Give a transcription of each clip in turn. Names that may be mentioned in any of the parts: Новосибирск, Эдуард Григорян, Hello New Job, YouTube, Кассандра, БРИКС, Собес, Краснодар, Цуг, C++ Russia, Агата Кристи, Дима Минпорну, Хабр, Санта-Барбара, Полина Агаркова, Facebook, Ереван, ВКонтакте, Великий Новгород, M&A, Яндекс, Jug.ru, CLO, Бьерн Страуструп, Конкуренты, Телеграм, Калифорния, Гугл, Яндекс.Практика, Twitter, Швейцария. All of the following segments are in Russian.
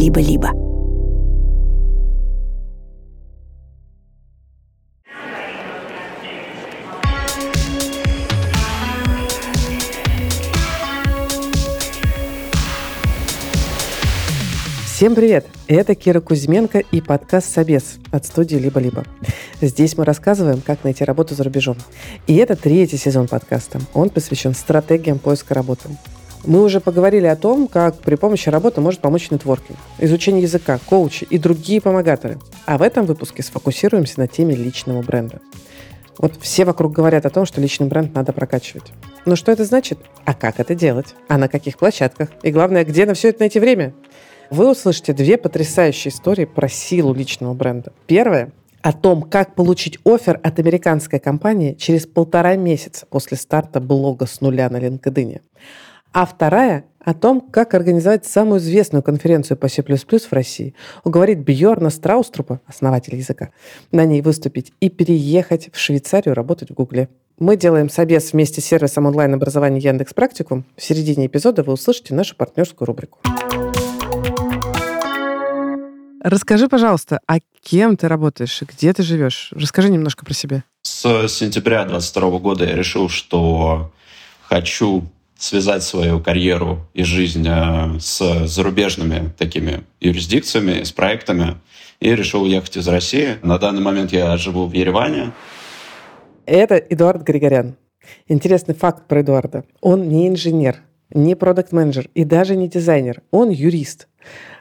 «Либо-либо». Всем привет! Это Кира Кузьменко и подкаст «Собес» от студии «Либо-либо». Здесь мы рассказываем, как найти работу за рубежом. И это третий сезон подкаста. Он посвящен стратегиям поиска работы. Мы уже поговорили о том, как при помощи работы может помочь нетворкинг, изучение языка, коучи и другие помогаторы. А в этом выпуске сфокусируемся на теме личного бренда. Вот все вокруг говорят о том, что личный бренд надо прокачивать. Но что это значит? А как это делать? А на каких площадках? И главное, где на все это найти время? Вы услышите две потрясающие истории про силу личного бренда. Первая – о том, как получить оффер от американской компании через 1,5 месяца после старта блога с нуля на LinkedIn. А вторая – о том, как организовать самую известную конференцию по C++ в России, уговорить Бьерна Страуструпа, основателя языка, на ней выступить и переехать в Швейцарию работать в Гугле. Мы делаем собес вместе с сервисом онлайн-образования Яндекс.Практику. В середине эпизода вы услышите нашу партнерскую рубрику. Расскажи, пожалуйста, а кем ты работаешь и где ты живешь? Расскажи немножко про себя. С сентября 2022 года я решил, что хочу связать свою карьеру и жизнь с зарубежными такими юрисдикциями, с проектами, и решил уехать из России. На данный момент я живу в Ереване. Это Эдуард Григорян. Интересный факт про Эдуарда. Он не инженер, не продакт-менеджер и даже не дизайнер. Он юрист.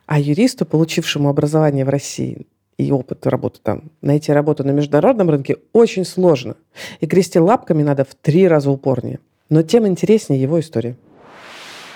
А юристу, получившему образование в России и опыт работы там, найти работу на международном рынке очень сложно. И грести лапками надо в 3 раза упорнее. Но тем интереснее его история.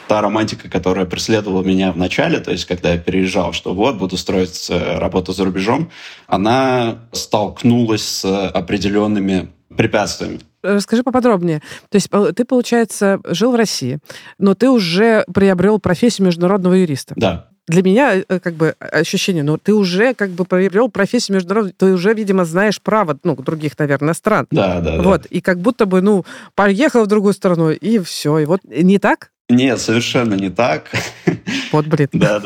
Та романтика, которая преследовала меня в начале, то есть когда я переезжал, что вот, буду строить работу за рубежом, она столкнулась с определенными препятствиями. Расскажи поподробнее. То есть ты, получается, жил в России, но ты уже приобрел профессию международного юриста. Да. Для меня как бы ощущение, ты уже как бы приобрел профессию международную, ты уже, видимо, знаешь право, других, наверное, стран. Да. Вот, и как будто бы, поехал в другую страну, и все, и вот не так? Нет, совершенно не так. Вот бред. Да.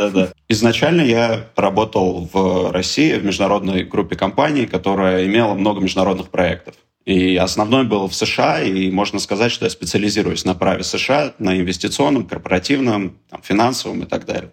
Изначально я работал в России в международной группе компаний, которая имела много международных проектов. И основной был в США, и можно сказать, что я специализируюсь на праве США, на инвестиционном, корпоративном, финансовом и так далее.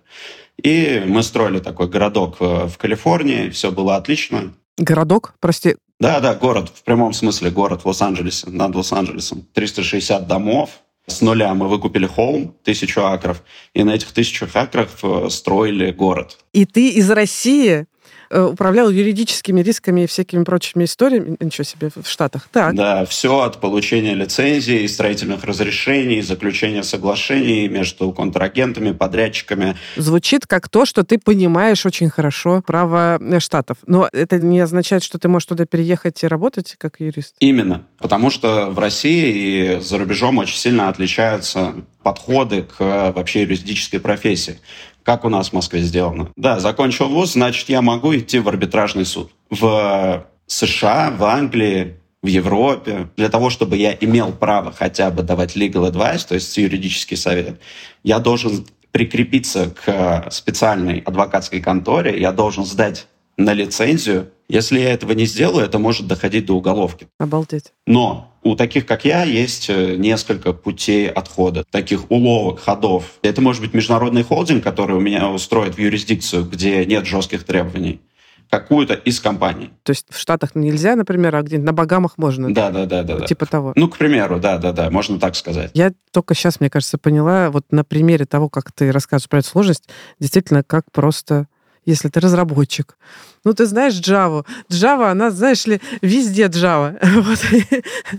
И мы строили такой городок в Калифорнии, все было отлично. Городок? Прости. Да, город, в прямом смысле город в Лос-Анджелесе, над Лос-Анджелесом. 360 домов, с нуля мы выкупили холм, 1000 акров, и на этих 1000 акрах строили город. И ты из России управлял юридическими рисками и всякими прочими историями, ничего себе, в Штатах. Так. Да, все от получения лицензий, строительных разрешений, заключения соглашений между контрагентами, подрядчиками. Звучит как то, что ты понимаешь очень хорошо право Штатов. Но это не означает, что ты можешь туда переехать и работать как юрист? Именно. Потому что в России и за рубежом очень сильно отличаются подходы к вообще юридической профессии. Как у нас в Москве сделано. Да, закончил вуз, значит, я могу идти в арбитражный суд. В США, в Англии, в Европе. Для того, чтобы я имел право хотя бы давать legal advice, то есть юридический совет, я должен прикрепиться к специальной адвокатской конторе, я должен сдать на лицензию. Если я этого не сделаю, это может доходить до уголовки. Обалдеть. Но у таких, как я, есть несколько путей отхода, таких уловок, ходов. Это может быть международный холдинг, который у меня устроит в юрисдикцию, где нет жестких требований. Какую-то из компаний. То есть в Штатах нельзя, например, а где-нибудь на Багамах можно? Да. Типа того. К примеру, да, можно так сказать. Я только сейчас, мне кажется, поняла, вот на примере того, как ты рассказываешь про эту сложность, действительно, как просто... Если ты разработчик. Ты знаешь Java. Java, она, знаешь ли, везде Java.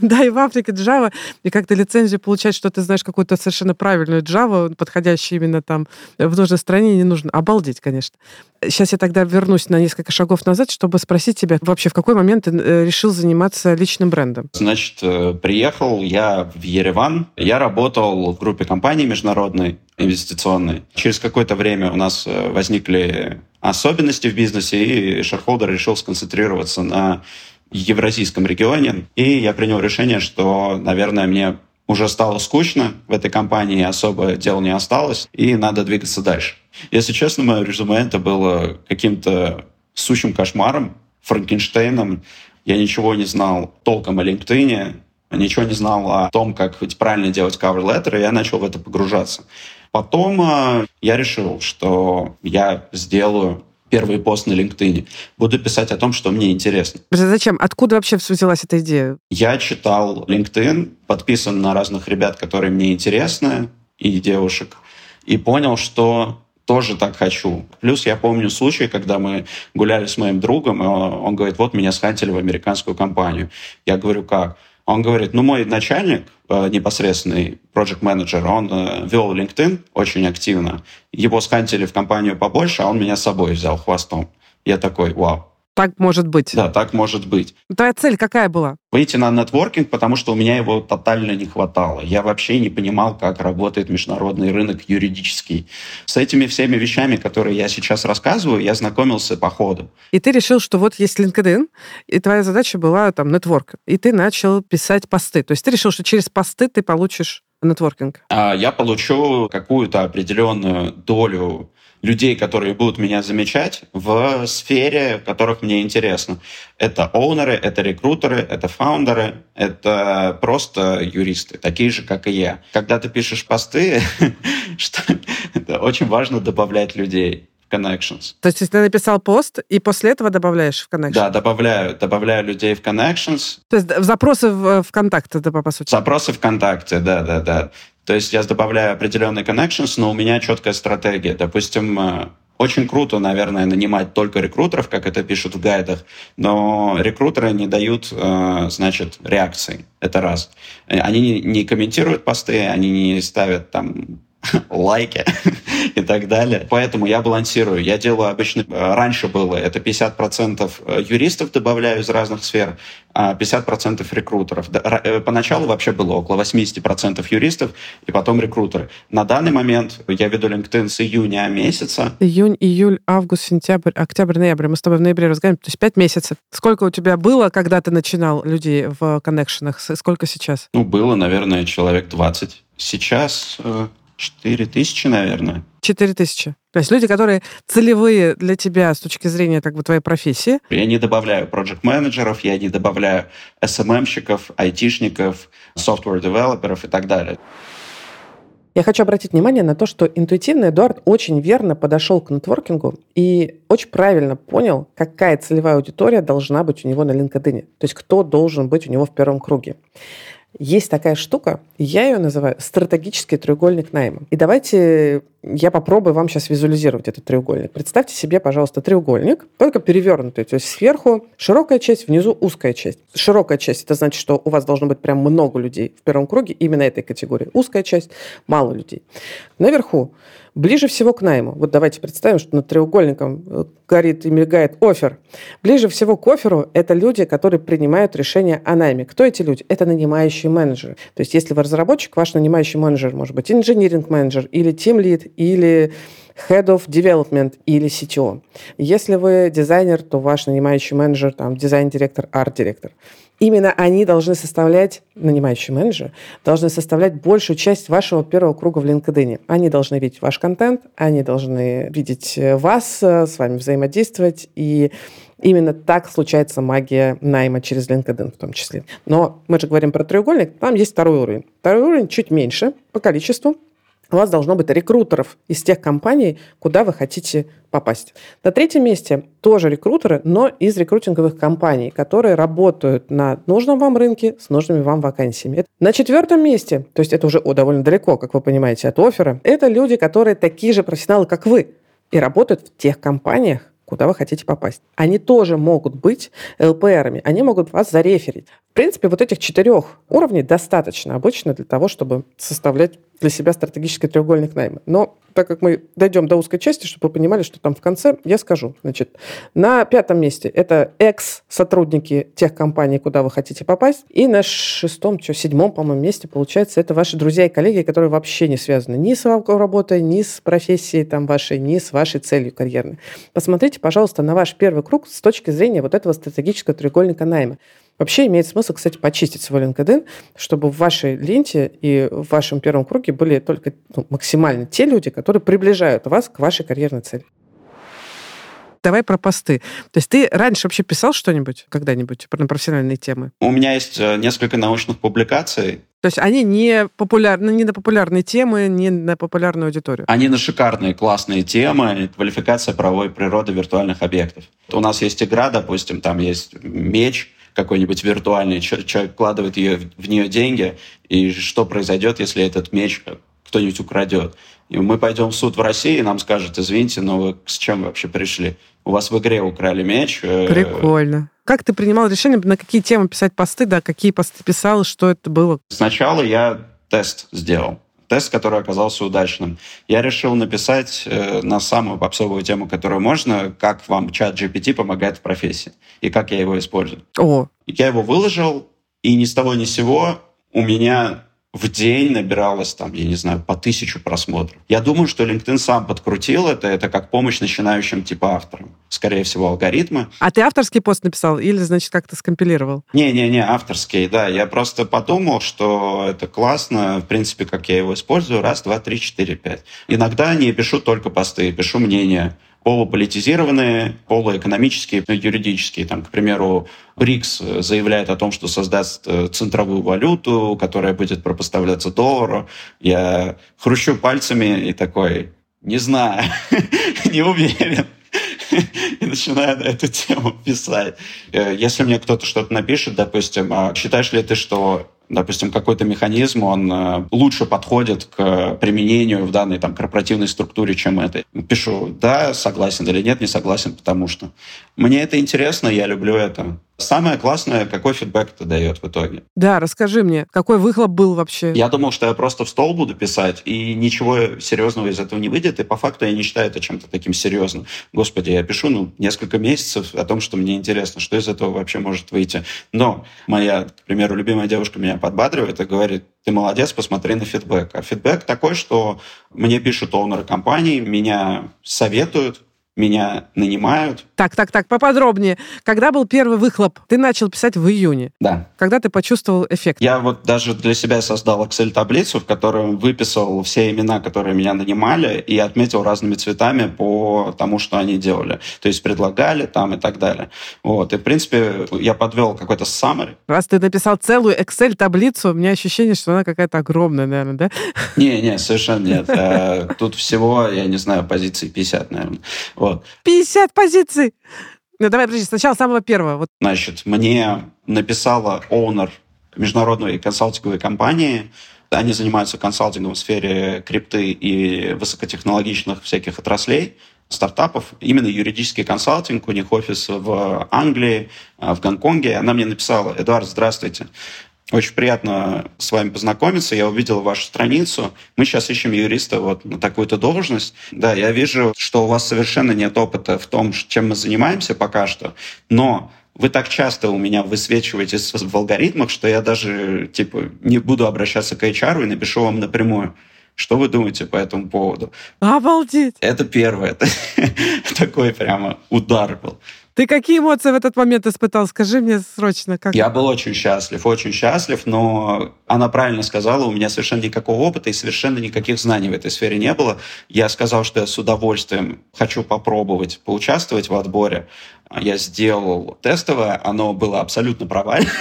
Да, и в Африке Java. И как-то лицензию получать, что ты знаешь какую-то совершенно правильную Java, подходящую именно там в нужной стране, не нужно. Обалдеть, конечно. Сейчас я тогда вернусь на несколько шагов назад, чтобы спросить тебя, вообще в какой момент ты решил заниматься личным брендом? Значит, приехал я в Ереван. Я работал в группе компаний международной, инвестиционной. Через какое-то время у нас возникли особенности в бизнесе, и шерхолдер решил сконцентрироваться на евразийском регионе. И я принял решение, что, наверное, мне уже стало скучно, в этой компании особо дел не осталось, и надо двигаться дальше. Если честно, мое резюме это было каким-то сущим кошмаром, Франкенштейном. Я ничего не знал толком о LinkedIn, ничего не знал о том, как правильно делать cover letter, и я начал в это погружаться. Потом я решил, что я сделаю первый пост на LinkedIn. Буду писать о том, что мне интересно. Зачем? Откуда вообще взялась эта идея? Я читал LinkedIn, подписан на разных ребят, которые мне интересны, и девушек, и понял, что тоже так хочу. Плюс я помню случай, когда мы гуляли с моим другом, и он говорит, вот меня схантили в американскую компанию. Я говорю, как? Он говорит, мой начальник, непосредственный проект-менеджер, он вел LinkedIn очень активно. Его схантили в компанию побольше, а он меня с собой взял хвостом. Я такой, вау. Так может быть. Да, так может быть. Твоя цель какая была? Выйти на нетворкинг, потому что у меня его тотально не хватало. Я вообще не понимал, как работает международный рынок юридический. С этими всеми вещами, которые я сейчас рассказываю, я знакомился по ходу. И ты решил, что вот есть LinkedIn, и твоя задача была там нетворк. И ты начал писать посты. То есть ты решил, что через посты ты получишь нетворкинг? Я получу какую-то определенную долю людей, которые будут меня замечать в сфере, в которых мне интересно. Это оунеры, это рекрутеры, это фаундеры, это просто юристы, такие же, как и я. Когда ты пишешь посты, очень важно добавлять людей в connections. То есть ты написал пост, и после этого добавляешь в connections? Да, добавляю людей в connections. То есть запросы ВКонтакте, по сути? Запросы ВКонтакте, да. То есть я добавляю определенный connections, но у меня четкая стратегия. Допустим, очень круто, наверное, нанимать только рекрутеров, как это пишут в гайдах, но рекрутеры не дают, значит, реакции. Это раз. Они не комментируют посты, они не ставят там лайки и так далее. Поэтому я балансирую. Я делаю обычно... Раньше было это 50% юристов добавляю из разных сфер, 50% рекрутеров. Поначалу вообще было около 80% юристов и потом рекрутеры. На данный момент я веду LinkedIn с июня месяца. Июнь, июль, август, сентябрь, октябрь, ноябрь. Мы с тобой в ноябре разговариваем. То есть 5 месяцев. Сколько у тебя было, когда ты начинал людей в коннекшенах? Сколько сейчас? Было, наверное, человек 20. Сейчас... 4000, наверное. 4000. То есть люди, которые целевые для тебя с точки зрения как бы твоей профессии. Я не добавляю проект-менеджеров, я не добавляю SMM-щиков, IT-шников, software-девелоперов и так далее. Я хочу обратить внимание на то, что интуитивно Эдуард очень верно подошел к нетворкингу и очень правильно понял, какая целевая аудитория должна быть у него на LinkedIn. То есть кто должен быть у него в первом круге. Есть такая штука, я ее называю стратегический треугольник найма. И давайте я попробую вам сейчас визуализировать этот треугольник. Представьте себе, пожалуйста, треугольник, только перевернутый. То есть сверху широкая часть, внизу узкая часть. Широкая часть – это значит, что у вас должно быть прям много людей в первом круге именно этой категории. Узкая часть – мало людей. Наверху, ближе всего к найму. Вот давайте представим, что над треугольником горит и мигает оффер. Ближе всего к офферу – это люди, которые принимают решения о найме. Кто эти люди? Это нанимающие менеджеры. То есть, если вы разработчик, ваш нанимающий менеджер может быть инжиниринг-менеджер или тим-лид, или head of development, или CTO. Если вы дизайнер, то ваш нанимающий менеджер, там, дизайн-директор, арт-директор. Именно они должны составлять, нанимающие менеджеры, должны составлять большую часть вашего первого круга в LinkedIn. Они должны видеть ваш контент, они должны видеть вас, с вами взаимодействовать, и именно так случается магия найма через LinkedIn в том числе. Но мы же говорим про треугольник, там есть второй уровень. Второй уровень чуть меньше по количеству. У вас должно быть рекрутеров из тех компаний, куда вы хотите попасть. На третьем месте тоже рекрутеры, но из рекрутинговых компаний, которые работают на нужном вам рынке с нужными вам вакансиями. На четвертом месте, то есть это уже довольно далеко, как вы понимаете, от оффера, это люди, которые такие же профессионалы, как вы, и работают в тех компаниях, куда вы хотите попасть. Они тоже могут быть ЛПРами, они могут вас зареферить. В принципе, вот этих 4 уровней достаточно обычно для того, чтобы составлять для себя стратегический треугольник найма. Но так как мы дойдем до узкой части, чтобы вы понимали, что там в конце, я скажу. Значит, на 5 месте это экс-сотрудники тех компаний, куда вы хотите попасть. И на 7, по-моему, месте, получается, это ваши друзья и коллеги, которые вообще не связаны ни с работой, ни с профессией там, вашей, ни с вашей целью карьерной. Посмотрите, пожалуйста, на ваш первый круг с точки зрения вот этого стратегического треугольника найма. Вообще имеет смысл, кстати, почистить свой LinkedIn, чтобы в вашей ленте и в вашем первом круге были только максимально те люди, которые приближают вас к вашей карьерной цели. Давай про посты. То есть ты раньше вообще писал что-нибудь когда-нибудь на профессиональные темы? У меня есть несколько научных публикаций. То есть они не популярны, не на популярные темы, не на популярную аудиторию? Они на шикарные, классные темы. Квалификация правовой природы виртуальных объектов. У нас есть игра, допустим, там есть меч какой-нибудь виртуальный. Человек вкладывает в нее деньги. И что произойдет, если этот меч кто-нибудь украдет? И мы пойдем в суд в России, и нам скажут: извините, но вы с чем вообще пришли? У вас в игре украли меч. Прикольно. Как ты принимал решение, на какие темы писать посты, да, какие посты писал, что это было? Сначала я тест сделал. Тест, который оказался удачным. Я решил написать на самую попсовую тему, которую можно, как вам чат GPT помогает в профессии, и как я его использую. О. Я его выложил, и ни с того ни с сего у меня в день набиралось, там, я не знаю, по 1000 просмотров. Я думаю, что LinkedIn сам подкрутил это как помощь начинающим типа авторам. Скорее всего, алгоритмы. А ты авторский пост написал или, значит, как-то скомпилировал? Не, авторский, да. Я просто подумал, что это классно, в принципе, как я его использую. 1, 2, 3, 4, 5. Иногда не пишу только посты, пишу мнения. Полуполитизированные, полуэкономические, юридические. Там, к примеру, БРИКС заявляет о том, что создаст центровую валюту, которая будет противопоставляться доллару. Я хрущу пальцами и такой: не знаю, не уверен. И начинаю на эту тему писать. Если мне кто-то что-то напишет, допустим, считаешь ли ты, что, допустим, какой-то механизм, он лучше подходит к применению в данной там корпоративной структуре, чем этой. Пишу: да, согласен или нет, не согласен, потому что. Мне это интересно, я люблю это. Самое классное, какой фидбэк это дает в итоге. Да, расскажи мне, какой выхлоп был вообще? Я думал, что я просто в стол буду писать, и ничего серьезного из этого не выйдет, и по факту я не считаю это чем-то таким серьезным. Господи, я пишу несколько месяцев о том, что мне интересно, что из этого вообще может выйти. Но моя, к примеру, любимая девушка меня подбадривает и говорит: ты молодец, посмотри на фидбэк. А фидбэк такой, что мне пишут оунеры компаний, меня советуют, меня нанимают. Так, поподробнее. Когда был первый выхлоп? Ты начал писать в июне. Да. Когда ты почувствовал эффект? Я вот даже для себя создал Excel-таблицу, в которой выписал все имена, которые меня нанимали, и отметил разными цветами по тому, что они делали. То есть предлагали там и так далее. Вот. И, в принципе, я подвел какой-то summary. Раз ты написал целую Excel-таблицу, у меня ощущение, что она какая-то огромная, наверное, да? Не, совершенно нет. Тут всего, я не знаю, позиций 50, наверное. Вот. 50 позиций! Ну, давай, подожди, сначала самого первого. Вот. Значит, мне написала оунер международной консалтинговой компании. Они занимаются консалтингом в сфере крипты и высокотехнологичных всяких отраслей, стартапов. Именно юридический консалтинг. У них офис в Англии, в Гонконге. Она мне написала: Эдуард, здравствуйте. Очень приятно с вами познакомиться. Я увидел вашу страницу. Мы сейчас ищем юриста вот на такую-то должность. Да, я вижу, что у вас совершенно нет опыта в том, чем мы занимаемся пока что, но вы так часто у меня высвечиваетесь в алгоритмах, что я даже не буду обращаться к HR и напишу вам напрямую. Что вы думаете по этому поводу? Обалдеть! Это первое. Такой прямо удар был. Ты какие эмоции в этот момент испытал? Скажи мне срочно. Как? Я был очень счастлив, но она правильно сказала, у меня совершенно никакого опыта и совершенно никаких знаний в этой сфере не было. Я сказал, что я с удовольствием хочу попробовать поучаствовать в отборе. Я сделал тестовое, оно было абсолютно провальным,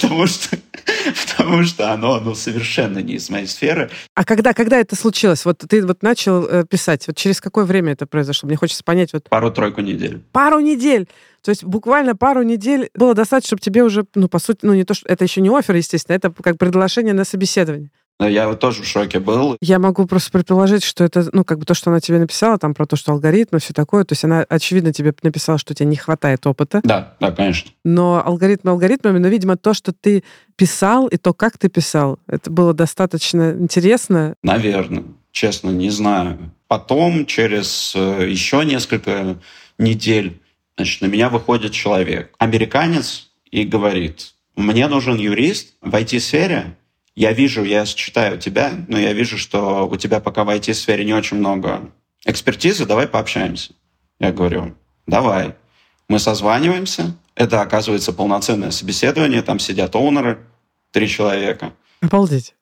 потому что оно совершенно не из моей сферы. А когда это случилось? Вот ты вот начал писать. Вот через какое время это произошло? Мне хочется понять. Вот... Пару-тройку недель. Пару недель! То есть буквально пару недель было достаточно, чтобы тебе уже, по сути, не то, что... Это еще не оффер, естественно, это как приглашение на собеседование. Я вот тоже в шоке был. Я могу просто предположить, что это, то, что она тебе написала, там, про то, что алгоритмы, все такое. То есть она, очевидно, тебе написала, что тебе не хватает опыта. Да, конечно. Но алгоритмы алгоритмами, но, видимо, то, что ты писал и то, как ты писал, это было достаточно интересно. Наверное. Честно, не знаю. Потом, через еще несколько недель, значит, на меня выходит человек, американец, и говорит: мне нужен юрист в IT-сфере, я считаю тебя, но я вижу, что у тебя пока в IT-сфере не очень много экспертизы, давай пообщаемся. Я говорю: давай. Мы созваниваемся, Это, оказывается, полноценное собеседование. Там сидят оунеры, 3 человека. Обалдеть.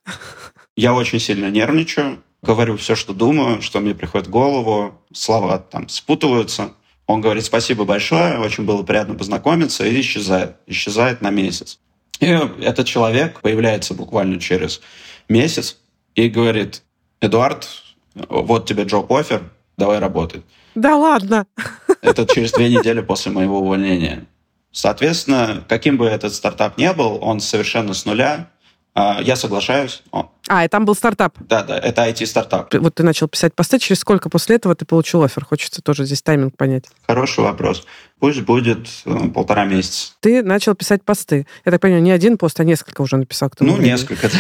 Я очень сильно нервничаю. Говорю все, что думаю, что мне приходит в голову. Слова там спутываются. Он говорит спасибо большое, очень было приятно познакомиться, и исчезает. Исчезает на месяц. И этот человек появляется буквально через месяц и говорит: Эдуард, вот тебе джоб-оффер, давай работать. Да ладно? Это через 2 недели после моего увольнения. Соответственно, каким бы этот стартап ни был, он совершенно с нуля. Я соглашаюсь. И там был стартап? Да, это IT-стартап. Вот ты начал писать посты, через сколько после этого ты получил оффер? Хочется тоже здесь тайминг понять. Хороший вопрос. Пусть будет 1,5 месяца. Ты начал писать посты. Я так понимаю, не один пост, а несколько уже написал. Несколько,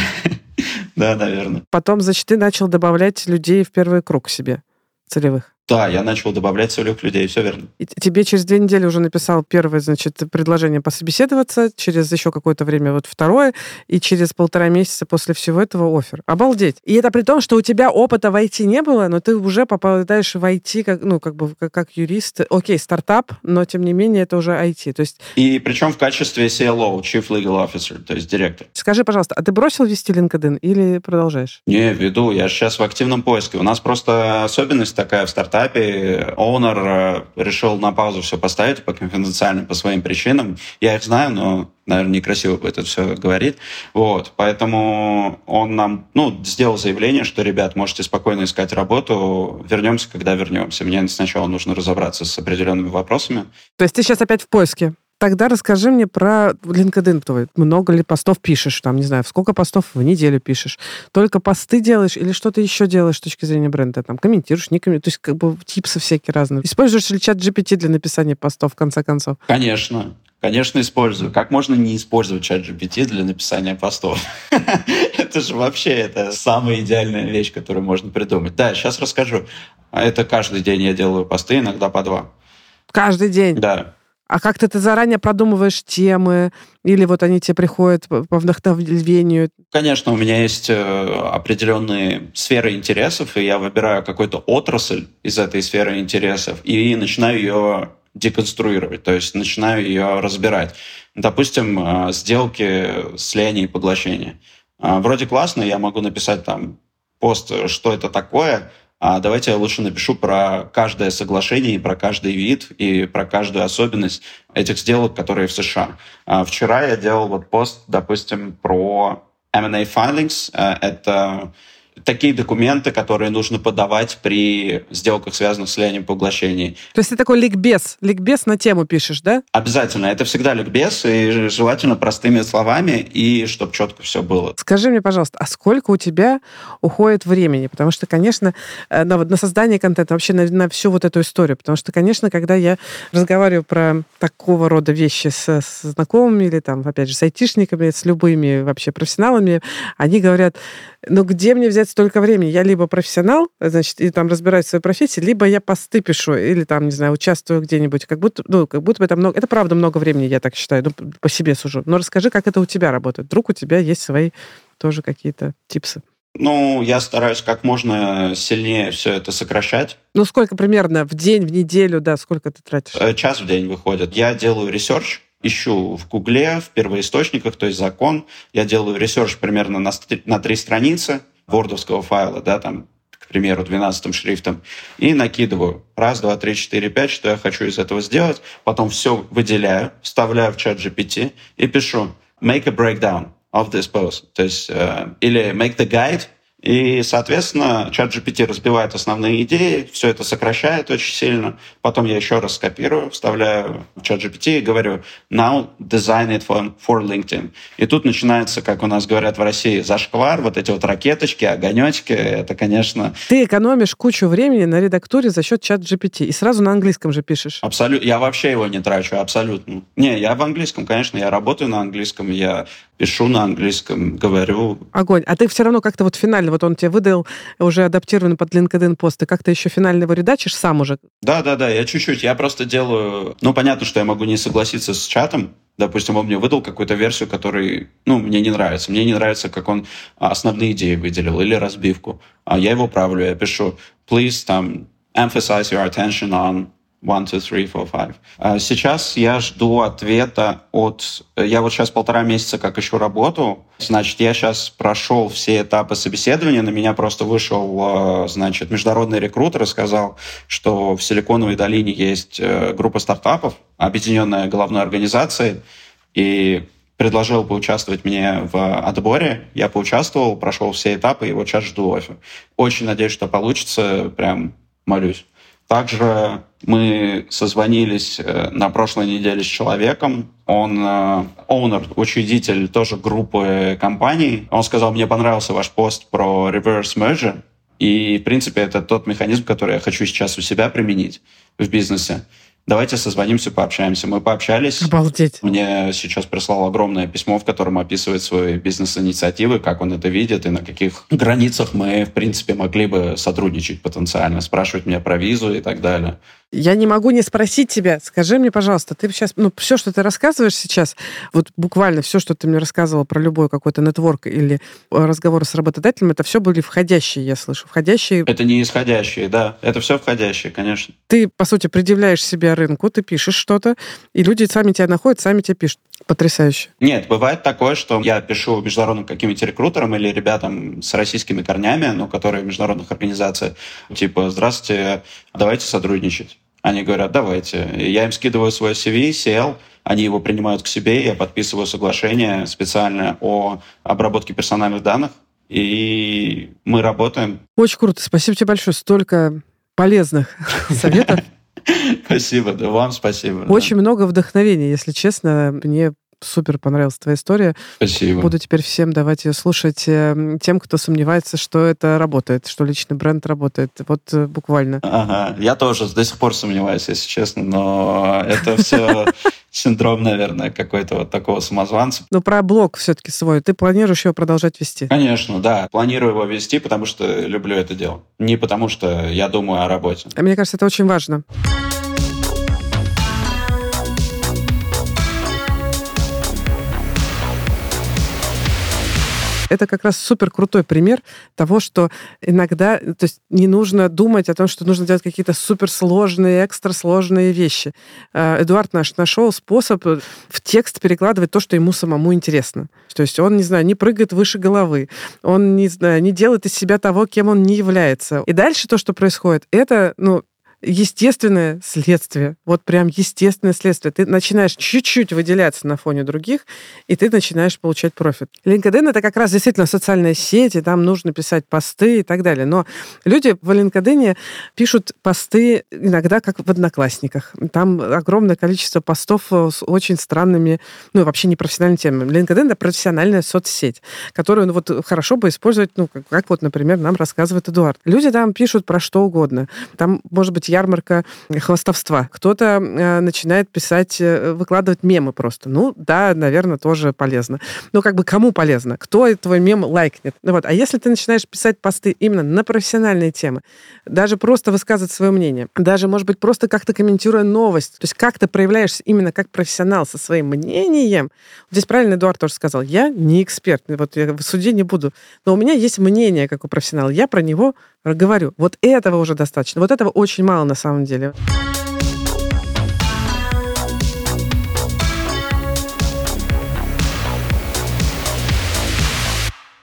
да, наверное. Потом, значит, ты начал добавлять людей в первый круг себе целевых. Да, я начал добавлять целевых людей, все верно. И тебе через 2 недели уже написал первое, значит, предложение пособеседоваться, через еще какое-то время вот второе, и через 1,5 месяца после всего этого оффер. Обалдеть! И это при том, что у тебя опыта в IT не было, но ты уже попадаешь в IT как юрист. Окей, стартап, но тем не менее это уже IT. То есть... И причем в качестве CLO, Chief Legal Officer, то есть директор. Скажи, пожалуйста, а ты бросил вести LinkedIn или продолжаешь? Не, веду. Я сейчас в активном поиске. У нас просто особенность такая в стартапе. Оунер решил на паузу все поставить по конфиденциальным, по своим причинам. Я их знаю, но, наверное, некрасиво это все говорит. Вот. Поэтому он нам сделал заявление, что, ребят, можете спокойно искать работу, вернемся, когда вернемся. Мне сначала нужно разобраться с определенными вопросами. То есть ты сейчас опять в поиске? Тогда расскажи мне про LinkedIn твой. Много ли постов пишешь? Там, не знаю, сколько постов в неделю пишешь? Только посты делаешь или что-то еще делаешь с точки зрения бренда? Там комментируешь, не комментируешь? То есть типсы всякие разные. Используешь ли чат GPT для написания постов, в конце концов? Конечно, использую. Как можно не использовать чат GPT для написания постов? Это же вообще самая идеальная вещь, которую можно придумать. Да, сейчас расскажу. Это каждый день я делаю посты, иногда по 2. Каждый день? Да. А как-то ты заранее продумываешь темы, или вот они тебе приходят по вдохновению? Конечно, у меня есть определенные сферы интересов, и я выбираю какую-то отрасль из этой сферы интересов и начинаю ее деконструировать, то есть начинаю ее разбирать. Допустим, сделки, слияние и поглощение. Вроде классно, я могу написать там пост, что это такое, а давайте я лучше напишу про каждое соглашение, и про каждый вид, и про каждую особенность этих сделок, которые в США. Вчера я делал пост, допустим, про M&A filings. Это такие документы, которые нужно подавать при сделках, связанных с слиянием и поглощением. То есть ты такой ликбез на тему пишешь, да? Обязательно. Это всегда ликбез, и желательно простыми словами, и чтобы четко все было. Скажи мне, пожалуйста, а сколько у тебя уходит времени? Потому что, конечно, на создание контента, вообще на всю вот эту историю, потому что, конечно, когда я разговариваю про такого рода вещи с знакомыми или, там, опять же, с айтишниками, с любыми вообще профессионалами, они говорят, где мне взять столько времени? Я либо профессионал, значит, и там разбираюсь в своей профессии, либо я посты пишу, или там, не знаю, участвую где-нибудь. Как будто бы это много... Это правда много времени, я так считаю, по себе сужу. Но расскажи, как это у тебя работает. Вдруг у тебя есть свои тоже какие-то типсы. Я стараюсь как можно сильнее все это сокращать. Сколько примерно? В день, в неделю, да, сколько ты тратишь? Час в день выходит. Я делаю ресерч, ищу в Гугле, в первоисточниках, то есть закон. Я делаю ресерч примерно на 3 страницы, вордовского файла, да, там, к примеру, 12 шрифтом, и накидываю 1, 2, 3, 4, 5, что я хочу из этого сделать, потом все выделяю, вставляю в чат GPT и пишу make a breakdown of this post, то есть или make the guide, и, соответственно, чат GPT разбивает основные идеи, все это сокращает очень сильно, потом я еще раз копирую, вставляю в чат GPT и говорю now design it for LinkedIn. И тут начинается, как у нас говорят в России, зашквар, эти ракеточки, огонечки, это, конечно... Ты экономишь кучу времени на редактуре за счет чат GPT и сразу на английском же пишешь. Абсолютно, я вообще его не трачу, абсолютно. Не, я в английском, конечно, я работаю на английском, я пишу на английском, говорю. Огонь. А ты все равно как-то финально, он тебе выдал уже адаптированный под LinkedIn пост, ты как-то еще финально его редачишь сам уже? Да, я чуть-чуть, я просто делаю... Понятно, что я могу не согласиться с чатом. Допустим, он мне выдал какую-то версию, которая, мне не нравится. Мне не нравится, как он основные идеи выделил или разбивку. Я его правлю, я пишу please, emphasize your attention on One, two, three, four, five. Сейчас я жду ответа Я вот сейчас 1,5 месяца как ищу работу. Значит, я сейчас прошел все этапы собеседования. На меня просто вышел, значит, международный рекрутер и сказал, что в Силиконовой долине есть группа стартапов, объединенная головной организацией, и предложил поучаствовать мне в отборе. Я поучаствовал, прошел все этапы, и вот сейчас жду оффер. Очень надеюсь, что получится. Прям молюсь. Также мы созвонились на прошлой неделе с человеком. Он оунер, учредитель тоже группы компаний. Он сказал, мне понравился ваш пост про reverse merger. И, в принципе, это тот механизм, который я хочу сейчас у себя применить в бизнесе. Давайте созвонимся, пообщаемся. Мы пообщались. Обалдеть. Мне сейчас прислал огромное письмо, в котором описывает свои бизнес-инициативы, как он это видит и на каких границах мы, в принципе, могли бы сотрудничать потенциально. Спрашивать меня про визу и так далее. Я не могу не спросить тебя. Скажи мне, пожалуйста, ты сейчас... все, что ты рассказываешь сейчас, вот буквально все, что ты мне рассказывала про любой какой-то нетворк или разговор с работодателем, это все были входящие, я слышу. Входящие... Это не исходящие, да. Это все входящие, конечно. Ты, по сути, предъявляешь себя рынку, ты пишешь что-то, и люди сами тебя находят, сами тебя пишут. Потрясающе. Нет, бывает такое, что я пишу международным каким-то рекрутерам или ребятам с российскими корнями, которые в международных организациях, типа, здравствуйте, давайте сотрудничать. Они говорят, давайте. Я им скидываю свой CV, CL, они его принимают к себе, я подписываю соглашение специально о обработке персональных данных, и мы работаем. Очень круто, спасибо тебе большое. Столько полезных советов. Спасибо, да, вам спасибо. Очень много вдохновения, если честно. Мне супер понравилась твоя история. Спасибо. Буду теперь всем давать ее слушать, тем, кто сомневается, что это работает, что личный бренд работает. Вот буквально. Ага, я тоже до сих пор сомневаюсь, если честно, но это все... Синдром, наверное, какой-то вот такого самозванца. Но про блог все-таки свой. Ты планируешь его продолжать вести? Конечно, да. Планирую его вести, потому что люблю это дело. Не потому что я думаю о работе. А мне кажется, это очень важно. Это как раз супер крутой пример того, что иногда, то есть не нужно думать о том, что нужно делать какие-то суперсложные, экстрасложные вещи. Эдуард наш нашел способ в текст перекладывать то, что ему самому интересно. То есть он, не знаю, не прыгает выше головы, он, не знаю, не делает из себя того, кем он не является. И дальше то, что происходит, это, естественное следствие. Вот прям естественное следствие. Ты начинаешь чуть-чуть выделяться на фоне других, и ты начинаешь получать профит. LinkedIn — это как раз действительно социальная сеть, и там нужно писать посты и так далее. Но люди в LinkedIn пишут посты иногда как в Одноклассниках. Там огромное количество постов с очень странными, вообще непрофессиональными темами. LinkedIn — это профессиональная соцсеть, которую хорошо бы использовать, как вот, например, нам рассказывает Эдуард. Люди там пишут про что угодно. Там, может быть, ярмарка хвастовства. Кто-то начинает писать, выкладывать мемы просто. Да, наверное, тоже полезно. Но кому полезно? Кто твой мем лайкнет? А если ты начинаешь писать посты именно на профессиональные темы, даже просто высказывать свое мнение, даже, может быть, просто как-то комментируя новость, то есть как ты проявляешься именно как профессионал со своим мнением. Здесь правильно Эдуард тоже сказал, я не эксперт, я в суде не буду, но у меня есть мнение как у профессионала, я про него говорю. Вот этого уже достаточно, вот этого очень мало на самом деле.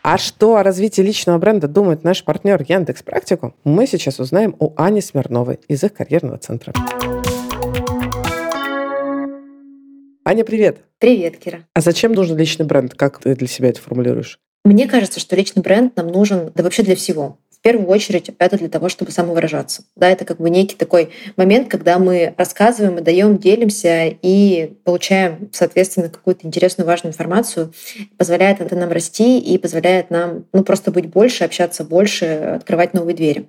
А что о развитии личного бренда думает наш партнер Яндекс.Практику, мы сейчас узнаем у Ани Смирновой из их карьерного центра. Аня, привет! Привет, Кира. А зачем нужен личный бренд? Как ты для себя это формулируешь? Мне кажется, что личный бренд нам нужен, да вообще для всего. В первую очередь, это для того, чтобы самовыражаться. Да, это как бы некий такой момент, когда мы рассказываем, мы даем, делимся и получаем, соответственно, какую-то интересную, важную информацию. Позволяет это нам расти и позволяет нам просто быть больше, общаться больше, открывать новые двери.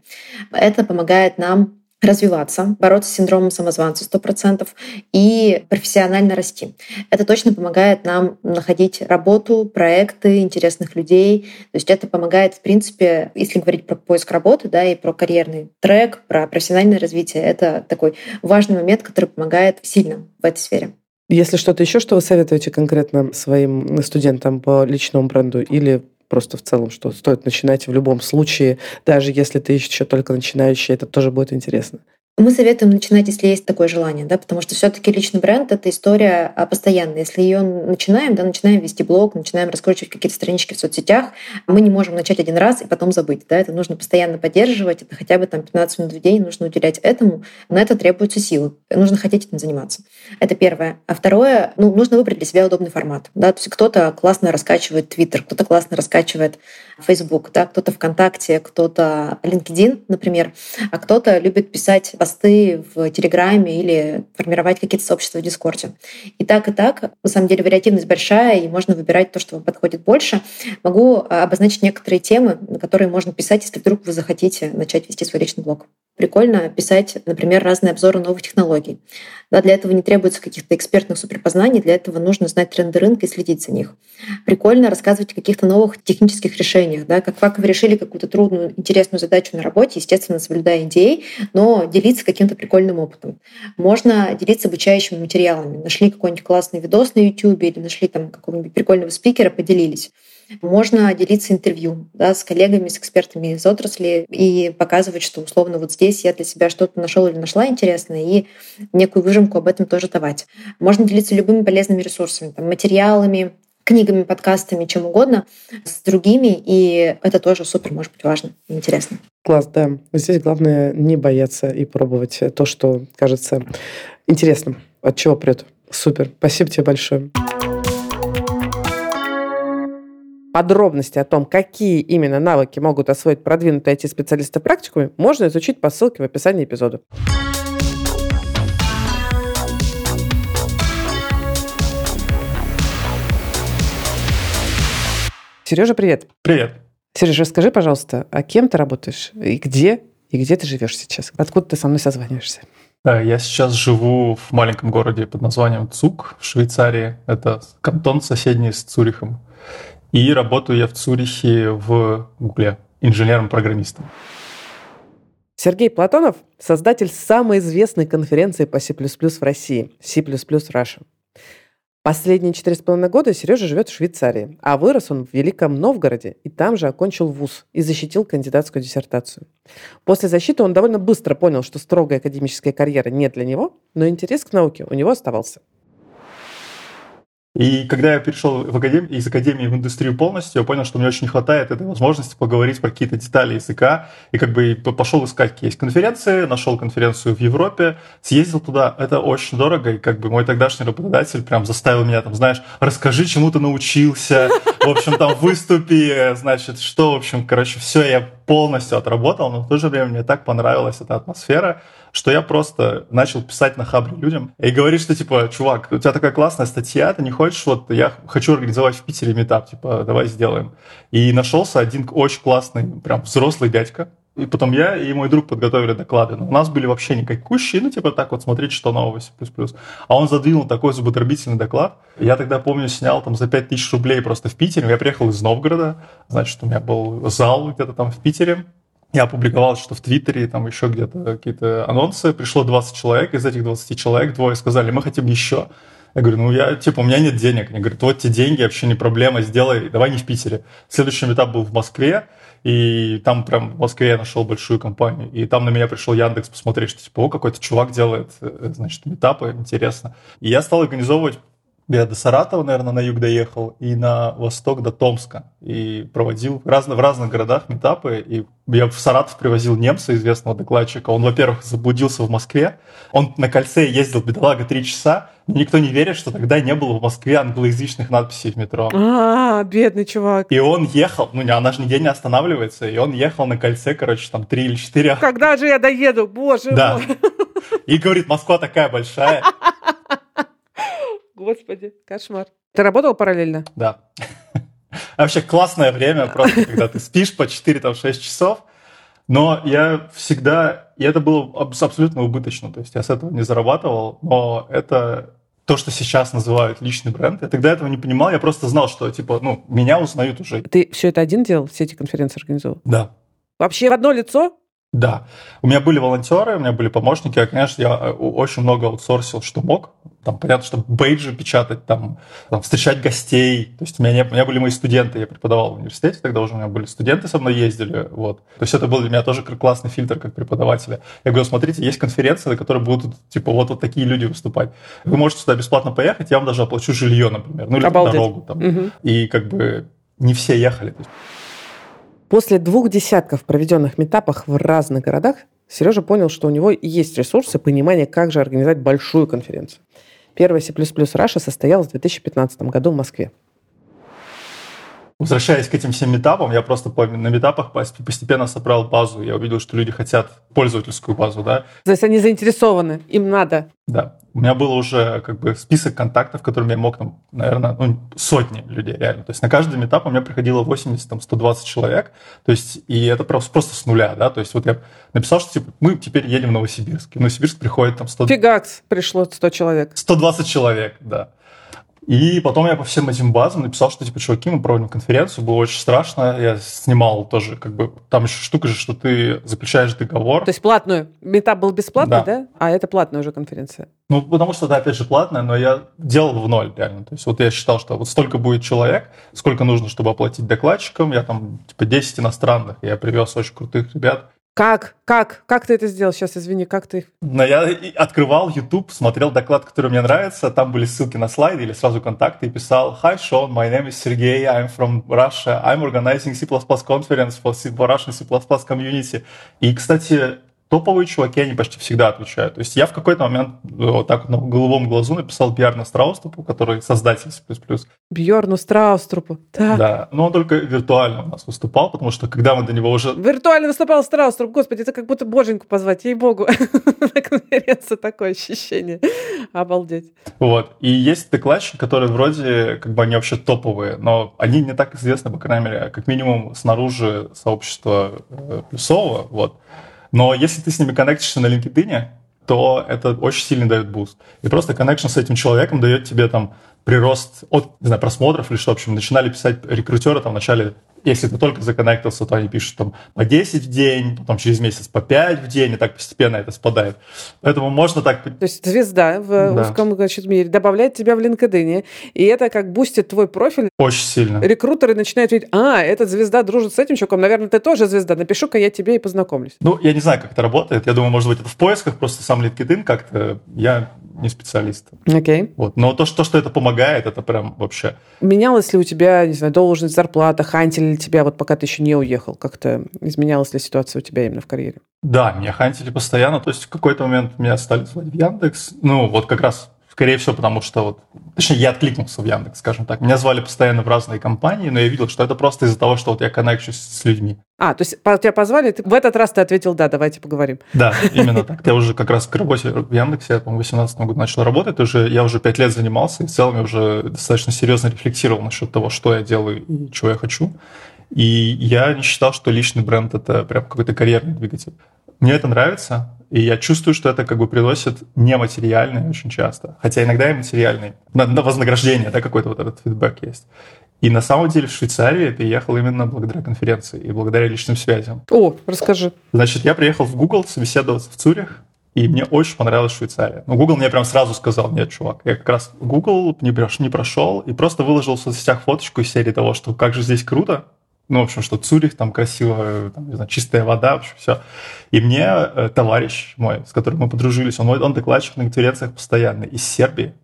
Это помогает нам развиваться, бороться с синдромом самозванца 100% и профессионально расти. Это точно помогает нам находить работу, проекты, интересных людей. То есть это помогает, в принципе, если говорить про поиск работы, да, и про карьерный трек, про профессиональное развитие, это такой важный момент, который помогает сильно в этой сфере. Если что-то еще, что вы советуете конкретно своим студентам по личному бренду или просто в целом, что стоит начинать в любом случае, даже если ты еще только начинающий, это тоже будет интересно. Мы советуем начинать, если есть такое желание, да, потому что все-таки личный бренд — это история постоянная. Если ее начинаем, да, начинаем вести блог, начинаем раскручивать какие-то странички в соцсетях, мы не можем начать один раз и потом забыть. Да, это нужно постоянно поддерживать, это хотя бы там 15 минут в день нужно уделять этому. На это требуются силы, нужно хотеть этим заниматься. Это первое. А второе, нужно выбрать для себя удобный формат. Да, то есть кто-то классно раскачивает Twitter, кто-то классно раскачивает Facebook, да, кто-то ВКонтакте, кто-то LinkedIn, например, а кто-то любит писать посты в Телеграме или формировать какие-то сообщества в Дискорде. И так, на самом деле, вариативность большая, и можно выбирать то, что вам подходит больше. Могу обозначить некоторые темы, на которые можно писать, если вдруг вы захотите начать вести свой личный блог. Прикольно писать, например, разные обзоры новых технологий. Да, для этого не требуется каких-то экспертных суперпознаний, для этого нужно знать тренды рынка и следить за них. Прикольно рассказывать о каких-то новых технических решениях, да, как вы решили какую-то трудную, интересную задачу на работе, естественно, соблюдая NDA, но делиться каким-то прикольным опытом. Можно делиться обучающими материалами. Нашли какой-нибудь классный видос на YouTube или нашли там какого-нибудь прикольного спикера, поделились. Можно делиться интервью, да, с коллегами, с экспертами из отрасли и показывать, что условно вот здесь я для себя что-то нашел или нашла интересное, и некую выжимку об этом тоже давать. Можно делиться любыми полезными ресурсами, там, материалами, книгами, подкастами, чем угодно, с другими, и это тоже супер может быть важно и интересно. Класс, да. Здесь главное не бояться и пробовать то, что кажется интересным, от чего прет. Супер. Спасибо тебе большое. Подробности о том, какие именно навыки могут освоить продвинутые IT-специалисты в практикуме, можно изучить по ссылке в описании эпизода. Сережа, привет. Привет. Сережа, расскажи, пожалуйста, а кем ты работаешь и где ты живешь сейчас? Откуда ты со мной созваниваешься? Я сейчас живу в маленьком городе под названием Цуг в Швейцарии. Это кантон, соседний с Цюрихом. И работаю я в Цюрихе в Гугле инженером-программистом. Сергей Платонов – создатель самой известной конференции по C++ в России – C++ Russia. Последние 4,5 года Сережа живет в Швейцарии, а вырос он в Великом Новгороде и там же окончил вуз и защитил кандидатскую диссертацию. После защиты он довольно быстро понял, что строгая академическая карьера не для него, но интерес к науке у него оставался. И когда я перешел из академии в индустрию полностью, я понял, что мне очень не хватает этой возможности поговорить про какие-то детали языка. И как бы пошел искать, есть конференции, нашел конференцию в Европе, съездил туда. Это очень дорого. И как бы мой тогдашний работодатель прям заставил меня там, знаешь, расскажи, чему ты научился. В общем, там выступи, значит, что, в общем, короче, все, я полностью отработал. Но в то же время мне так понравилась эта атмосфера, что я просто начал писать на Хабре людям и говорить, что, типа, чувак, у тебя такая классная статья, ты не хочешь, вот я хочу организовать в Питере митап, типа, давай сделаем. И нашелся один очень классный, прям взрослый дядька, и потом я и мой друг подготовили доклады. Но у нас были вообще никакущие, так вот смотреть, что нового C++. А он задвинул такой зубодробительный доклад. Я тогда, помню, снял там за 5000 рублей просто в Питере. Я приехал из Новгорода, значит, у меня был зал где-то там в Питере. Я опубликовал, что в Твиттере, там еще где-то какие-то анонсы. Пришло 20 человек, из этих 20 человек двое сказали, мы хотим еще. Я говорю, у меня нет денег. Они говорят, вот тебе деньги, вообще не проблема, сделай, давай не в Питере. Следующий этап был в Москве, и там прям в Москве я нашел большую компанию. И там на меня пришел Яндекс посмотреть, что типа, какой-то чувак делает, значит, митапы, интересно. И я стал организовывать. Я до Саратова, наверное, на юг доехал, и на восток до Томска. И проводил в разных городах митапы. И я в Саратов привозил немца, известного докладчика. Он, во-первых, заблудился в Москве. Он на кольце ездил, бедолага, 3 часа. Никто не верит, что тогда не было в Москве англоязычных надписей в метро. А, бедный чувак. И он ехал, она же нигде не останавливается, и он ехал на кольце, 3 или 4. Когда же я доеду, боже мой. И говорит, Москва такая большая. Господи, кошмар. Ты работал параллельно? Да. Вообще классное время, просто когда ты спишь по 4-6 часов. Но я всегда... И это было абсолютно убыточно. То есть я с этого не зарабатывал, но это... То, что сейчас называют личный бренд. Я тогда этого не понимал, я просто знал, что меня узнают уже. Ты все это один делал? Все эти конференции организовал? Да. Вообще в одно лицо? Да. У меня были волонтеры, у меня были помощники. Я, конечно, я очень много аутсорсил, что мог. Там, понятно, что бейджи печатать, там, встречать гостей. То есть у меня были мои студенты, я преподавал в университете, тогда уже у меня были студенты, со мной ездили. Вот. То есть это был для меня тоже классный фильтр как преподавателя. Я говорю, смотрите, есть конференции, на которые будут типа вот такие люди выступать. Вы можете сюда бесплатно поехать, я вам даже оплачу жилье, например, ну или дорогу. Там. Угу. И как бы не все ехали. После 2 десятков проведенных митапах в разных городах Сережа понял, что у него есть ресурсы, понимание, как же организовать большую конференцию. Первая C++ Russia состоялась в 2015 году в Москве. Возвращаясь к этим всем митапам, я просто на митапах постепенно собрал базу. Я увидел, что люди хотят пользовательскую базу, да. То есть они заинтересованы, им надо. Да. У меня был уже как бы список контактов, которыми я мог, там, наверное, сотни людей реально. То есть на каждый митап у меня приходило 80-120 человек. То есть и это просто с нуля, да. То есть вот я написал, что типа, мы теперь едем в Новосибирск. В Новосибирск приходит там 100... Фигакс, пришло 100 человек. 120 человек, да. И потом я по всем этим базам написал, что, типа, чуваки, мы проводим конференцию, было очень страшно, я снимал тоже, как бы, там еще штука же, что ты заключаешь договор. То есть платную? Митап был бесплатный, да? А это платная уже конференция? Ну, потому что, да, опять же, платная, но я делал в ноль, реально. То есть вот я считал, что вот столько будет человек, сколько нужно, чтобы оплатить докладчикам, я там, типа, 10 иностранных, я привез очень крутых ребят. Как ты это сделал? Сейчас, извини, как ты их... Но я открывал YouTube, смотрел доклад, который мне нравится, там были ссылки на слайды или сразу контакты, и писал «Hi, Sean, my name is Sergey, I'm from Russia, I'm organizing C++ conference for Russian C++ community». И, кстати, топовые чуваки, они почти всегда отвечают. То есть я в какой-то момент вот так на голубом глазу написал Бьерну Страуструпу, который создатель C++. Бьерну Страуструпу. Так. Да, но он только виртуально у нас выступал, потому что когда мы до него уже... Виртуально выступал Страуструп, господи, это как будто боженьку позвать, ей-богу. На конференции такое ощущение. Обалдеть. Вот, и есть докладчики, которые вроде, как бы они вообще топовые, но они не так известны, по крайней мере, как минимум снаружи сообщества плюсового, вот. Но если ты с ними коннектишься на LinkedIn, то это очень сильно дает буст. И просто коннекшн с этим человеком дает тебе там прирост от, не знаю, просмотров или что. В общем, начинали писать рекрутеры там вначале, если ты только законнектился, то они пишут там по 10 в день, потом через месяц по 5 в день, и так постепенно это спадает. Поэтому можно так... То есть звезда в узком, значит, мире добавляет тебя в LinkedIn, и это как бустит твой профиль. Очень сильно. Рекрутеры начинают видеть, эта звезда дружит с этим чуваком, наверное, ты тоже звезда, напишу-ка я тебе и познакомлюсь. Ну, я не знаю, как это работает, я думаю, может быть, это в поисках, просто сам LinkedIn как-то, я не специалист. Окей. Okay. Вот. Но то, что это помогает, это прям вообще... Менялась ли у тебя, не знаю, должность, зарплата, хантили тебя, вот пока ты еще не уехал, как-то изменялась ли ситуация у тебя именно в карьере? Да, меня хантили постоянно, то есть в какой-то момент меня стали звать в Яндекс, ну вот как раз, скорее всего, потому что вот, точнее, я откликнулся в Яндекс, скажем так, меня звали постоянно в разные компании, но я видел, что это просто из-за того, что вот я коннекчусь с людьми. То есть тебя позвали, ты в этот раз ты ответил, да, давайте поговорим. Да, именно так. Я уже как раз к работе в Яндексе, я, по-моему, в 2018 году начал работать, я уже 5 лет занимался, и в целом я уже достаточно серьезно рефлексировал насчет того, что я делаю и чего я хочу. И я не считал, что личный бренд – это прям какой-то карьерный двигатель. Мне это нравится, и я чувствую, что это как бы приносит нематериальное очень часто, хотя иногда и материальное. На вознаграждение, да, какой-то вот этот фидбэк есть. И на самом деле в Швейцарию я переехал именно благодаря конференции и благодаря личным связям. О, расскажи. Значит, я приехал в Гугл собеседоваться в Цюрих, и мне очень понравилась Швейцария. Но Гугл мне прям сразу сказал, нет, чувак, я как раз Гугл не прошел и просто выложил в соцсетях фоточку из серии того, что как же здесь круто. Ну, в общем, что Цюрих, там красиво, там, не знаю, чистая вода, в общем, все. И мне товарищ мой, с которым мы подружились, он докладчик на конференциях постоянно, из Сербии,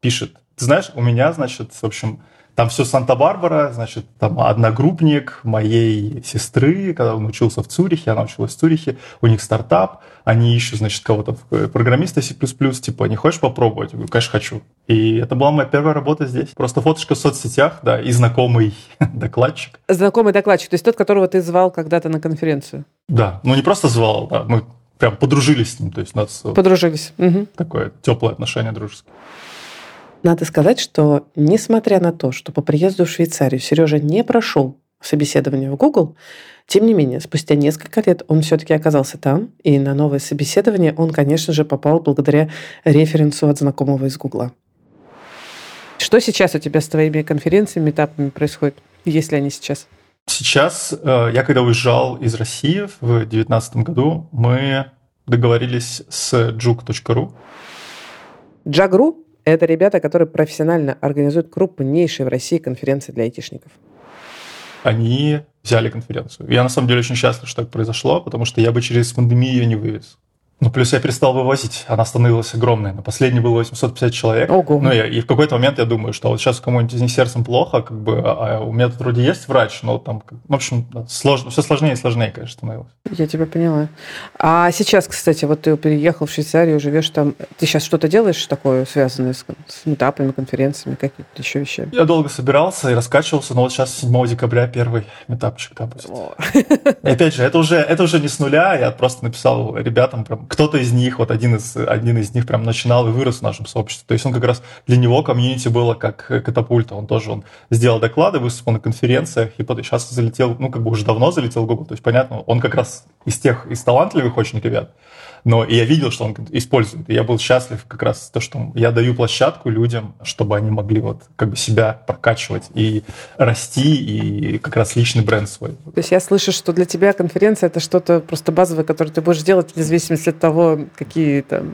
пишет. Ты знаешь, у меня, значит, в общем, там все Санта-Барбара, значит, там одногруппник моей сестры, когда он учился в Цюрихе, она училась в Цюрихе, у них стартап, они ищут, значит, кого-то, программиста C++, типа, не хочешь попробовать? Я говорю, конечно, хочу. И это была моя первая работа здесь. Просто фоточка в соцсетях, да, и знакомый докладчик. Знакомый докладчик, то есть тот, которого ты звал когда-то на конференцию? Да, ну не просто звал, да, мы прям подружились с ним, то есть у нас... Подружились. Такое теплое отношение дружеское. Надо сказать, что несмотря на то, что по приезду в Швейцарию Сережа не прошел собеседование в Google, тем не менее, спустя несколько лет он все-таки оказался там, и на новое собеседование он, конечно же, попал благодаря референсу от знакомого из Гугла. Что сейчас у тебя с твоими конференциями, этапами происходит, если они сейчас? Сейчас, я когда уезжал из России в 2019 году, мы договорились с Jug.ru. Jug.ru – это ребята, которые профессионально организуют крупнейшие в России конференции для айтишников. Они взяли конференцию. Я на самом деле очень счастлив, что так произошло, потому что я бы через пандемию ее не вывез. Ну, плюс я перестал вывозить, она становилась огромной. На последней было 850 человек. Ого. Ну, и в какой-то момент я думаю, что вот сейчас кому-нибудь из них сердцем плохо, как бы, а у меня тут вроде есть врач, но там, в общем, да, сложно, все сложнее и сложнее, конечно, становилось. Я тебя поняла. А сейчас, кстати, вот ты переехал в Швейцарию, живешь там, ты сейчас что-то делаешь такое, связанное с митапами, конференциями, какие-то еще вещи? Я долго собирался и раскачивался, но вот сейчас 7 декабря первый митапчик там будет. Опять же, это уже не с нуля, я просто написал ребятам прям. Кто-то из них, вот один из них прям начинал и вырос в нашем сообществе. То есть он как раз для него комьюнити было как катапульта. Он сделал доклады, выступал на конференциях, и сейчас залетел, ну как бы уже давно залетел в Гугл. То есть понятно, он как раз из талантливых очень ребят. Но и я видел, что он использует. И я был счастлив как раз то, что я даю площадку людям, чтобы они могли вот как бы себя прокачивать и расти, и как раз личный бренд свой. То есть я слышу, что для тебя конференция – это что-то просто базовое, которое ты будешь делать вне зависимости от того,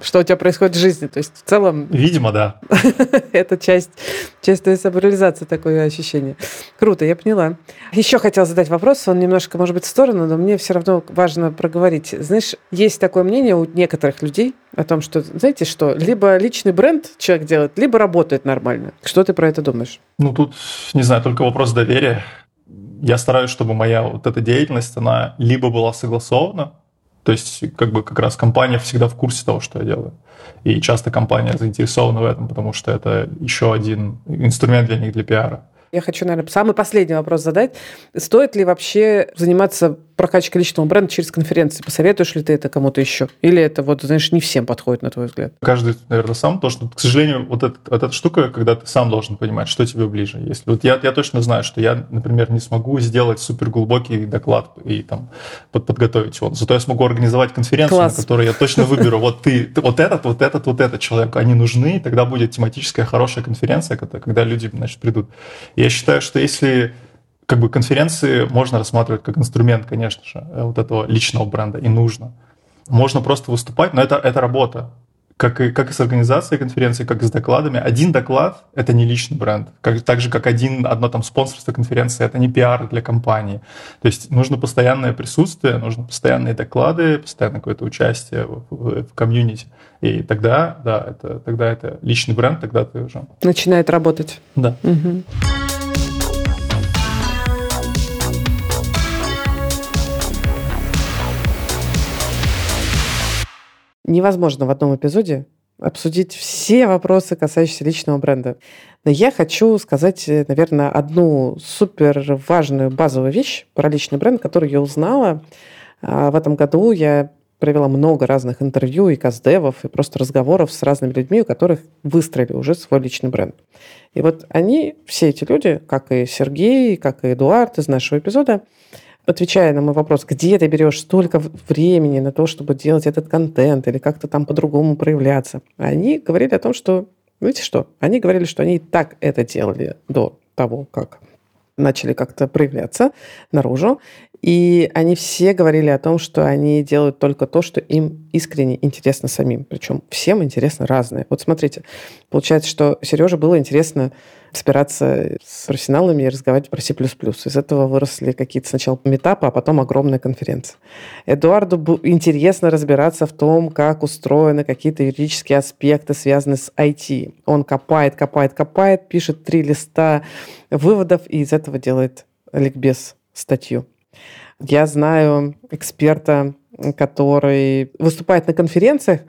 что у тебя происходит в жизни. То есть в целом… Видимо, да. Это часть твоей самореализации, такое ощущение. Круто, я поняла. Еще хотела задать вопрос, он немножко, может быть, в сторону, но мне все равно важно проговорить. Знаешь, есть такое мнение у некоторых людей о том, что, знаете что, либо личный бренд человек делает, либо работает нормально. Что ты про это думаешь? Ну, тут, не знаю, только вопрос доверия. Я стараюсь, чтобы моя вот эта деятельность, она либо была согласована, то есть как бы как раз компания всегда в курсе того, что я делаю. И часто компания заинтересована в этом, потому что это еще один инструмент для них, для пиара. Я хочу, наверное, самый последний вопрос задать. Стоит ли вообще заниматься прокачкой личного бренда через конференции? Посоветуешь ли ты это кому-то еще? Или это, вот, знаешь, не всем подходит, на твой взгляд? Каждый, наверное, сам. То, что, к сожалению, вот эта штука, когда ты сам должен понимать, что тебе ближе. Если, вот я точно знаю, что я, например, не смогу сделать суперглубокий доклад и там подготовить его. Зато я смогу организовать конференцию, класс, на которой я точно выберу. Вот ты, вот этот человек, они нужны, и тогда будет тематическая хорошая конференция, когда люди, значит, придут. Я считаю, что если как бы конференции можно рассматривать как инструмент, конечно же, вот этого личного бренда, и нужно. Можно просто выступать, но это работа. Как и с организацией конференции, как и с докладами. Один доклад – это не личный бренд. Так же, как одно там спонсорство конференции – это не пиар для компании. То есть нужно постоянное присутствие, нужно постоянные доклады, постоянное какое-то участие в комьюнити. И тогда, да, это личный бренд, тогда ты уже… Начинает работать. Да. Угу. Невозможно в одном эпизоде обсудить все вопросы, касающиеся личного бренда. Но я хочу сказать, наверное, одну супер важную базовую вещь про личный бренд, которую я узнала. В этом году я провела много разных интервью и каздевов, и просто разговоров с разными людьми, у которых выстроили уже свой личный бренд. И вот они, все эти люди, как и Сергей, как и Эдуард из нашего эпизода, отвечая на мой вопрос, где ты берешь столько времени на то, чтобы делать этот контент или как-то там по-другому проявляться, они говорили о том, что, знаете что, они говорили, что они и так это делали до того, как начали как-то проявляться наружу, и они все говорили о том, что они делают только то, что им искренне интересно самим, причем всем интересно разное. Вот смотрите, получается, что Сереже было интересно собираться с профессионалами и разговаривать про C++. Из этого выросли какие-то сначала митапы, а потом огромная конференция. Эдуарду было интересно разбираться в том, как устроены какие-то юридические аспекты, связанные с IT. Он копает, пишет 3 листа выводов и из этого делает ликбез, статью. Я знаю эксперта, который выступает на конференциях,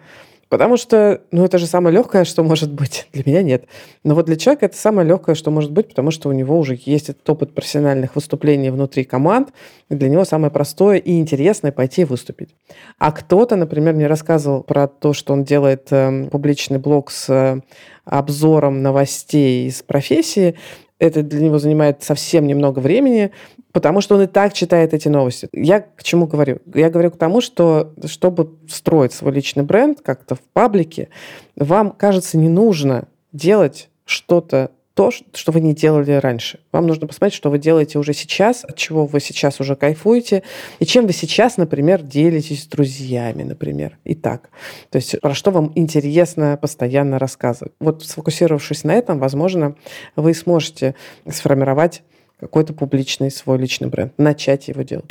потому что, это же самое легкое, что может быть. Для меня нет. Но вот для человека это самое легкое, что может быть, потому что у него уже есть этот опыт профессиональных выступлений внутри команд. И для него самое простое и интересное пойти и выступить. А кто-то, например, мне рассказывал про то, что он делает публичный блог с обзором новостей из профессии. Это для него занимает совсем немного времени, потому что он и так читает эти новости. Я к чему говорю? Я говорю к тому, что чтобы строить свой личный бренд как-то в паблике, вам, кажется, не нужно делать что-то то, что вы не делали раньше. Вам нужно посмотреть, что вы делаете уже сейчас, от чего вы сейчас уже кайфуете, и чем вы сейчас, например, делитесь с друзьями, например. И так. То есть про что вам интересно постоянно рассказывать. Вот сфокусировавшись на этом, возможно, вы сможете сформировать какой-то публичный свой личный бренд, начать его делать.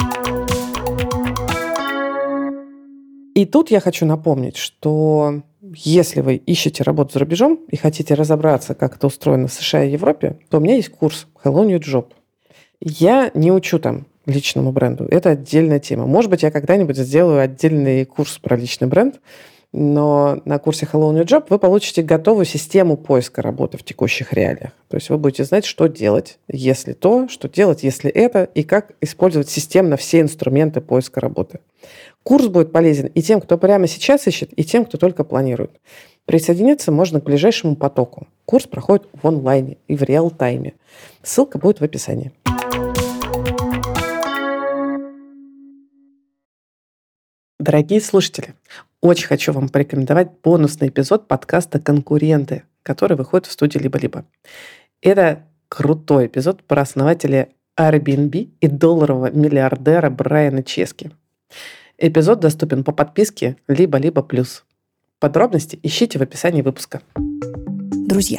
И тут я хочу напомнить, что если вы ищете работу за рубежом и хотите разобраться, как это устроено в США и Европе, то у меня есть курс Hello New Job. Я не учу там личному бренду. Это отдельная тема. Может быть, я когда-нибудь сделаю отдельный курс про личный бренд, но на курсе Hello New Job вы получите готовую систему поиска работы в текущих реалиях. То есть вы будете знать, что делать, если то, что делать, если это, и как использовать системно все инструменты поиска работы. Курс будет полезен и тем, кто прямо сейчас ищет, и тем, кто только планирует. Присоединиться можно к ближайшему потоку. Курс проходит в онлайне и в реал-тайме. Ссылка будет в описании. Дорогие слушатели, очень хочу вам порекомендовать бонусный эпизод подкаста «Конкуренты», который выходит в студии «Либо-либо». Это крутой эпизод про основателя Airbnb и долларового миллиардера Брайана Чески. Эпизод доступен по подписке «Либо-либо плюс». Подробности ищите в описании выпуска. Друзья,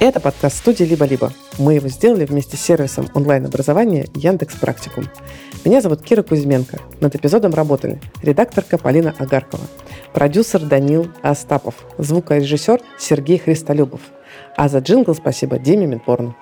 Это подкаст студии «Либо-либо». Мы его сделали вместе с сервисом онлайн-образования «Яндекс.Практикум». Меня зовут Кира Кузьменко. Над эпизодом работали редакторка Полина Агаркова, продюсер Данил Астопов, звукорежиссер Сергей Христолюбов. А за джингл спасибо Диме Минпорну.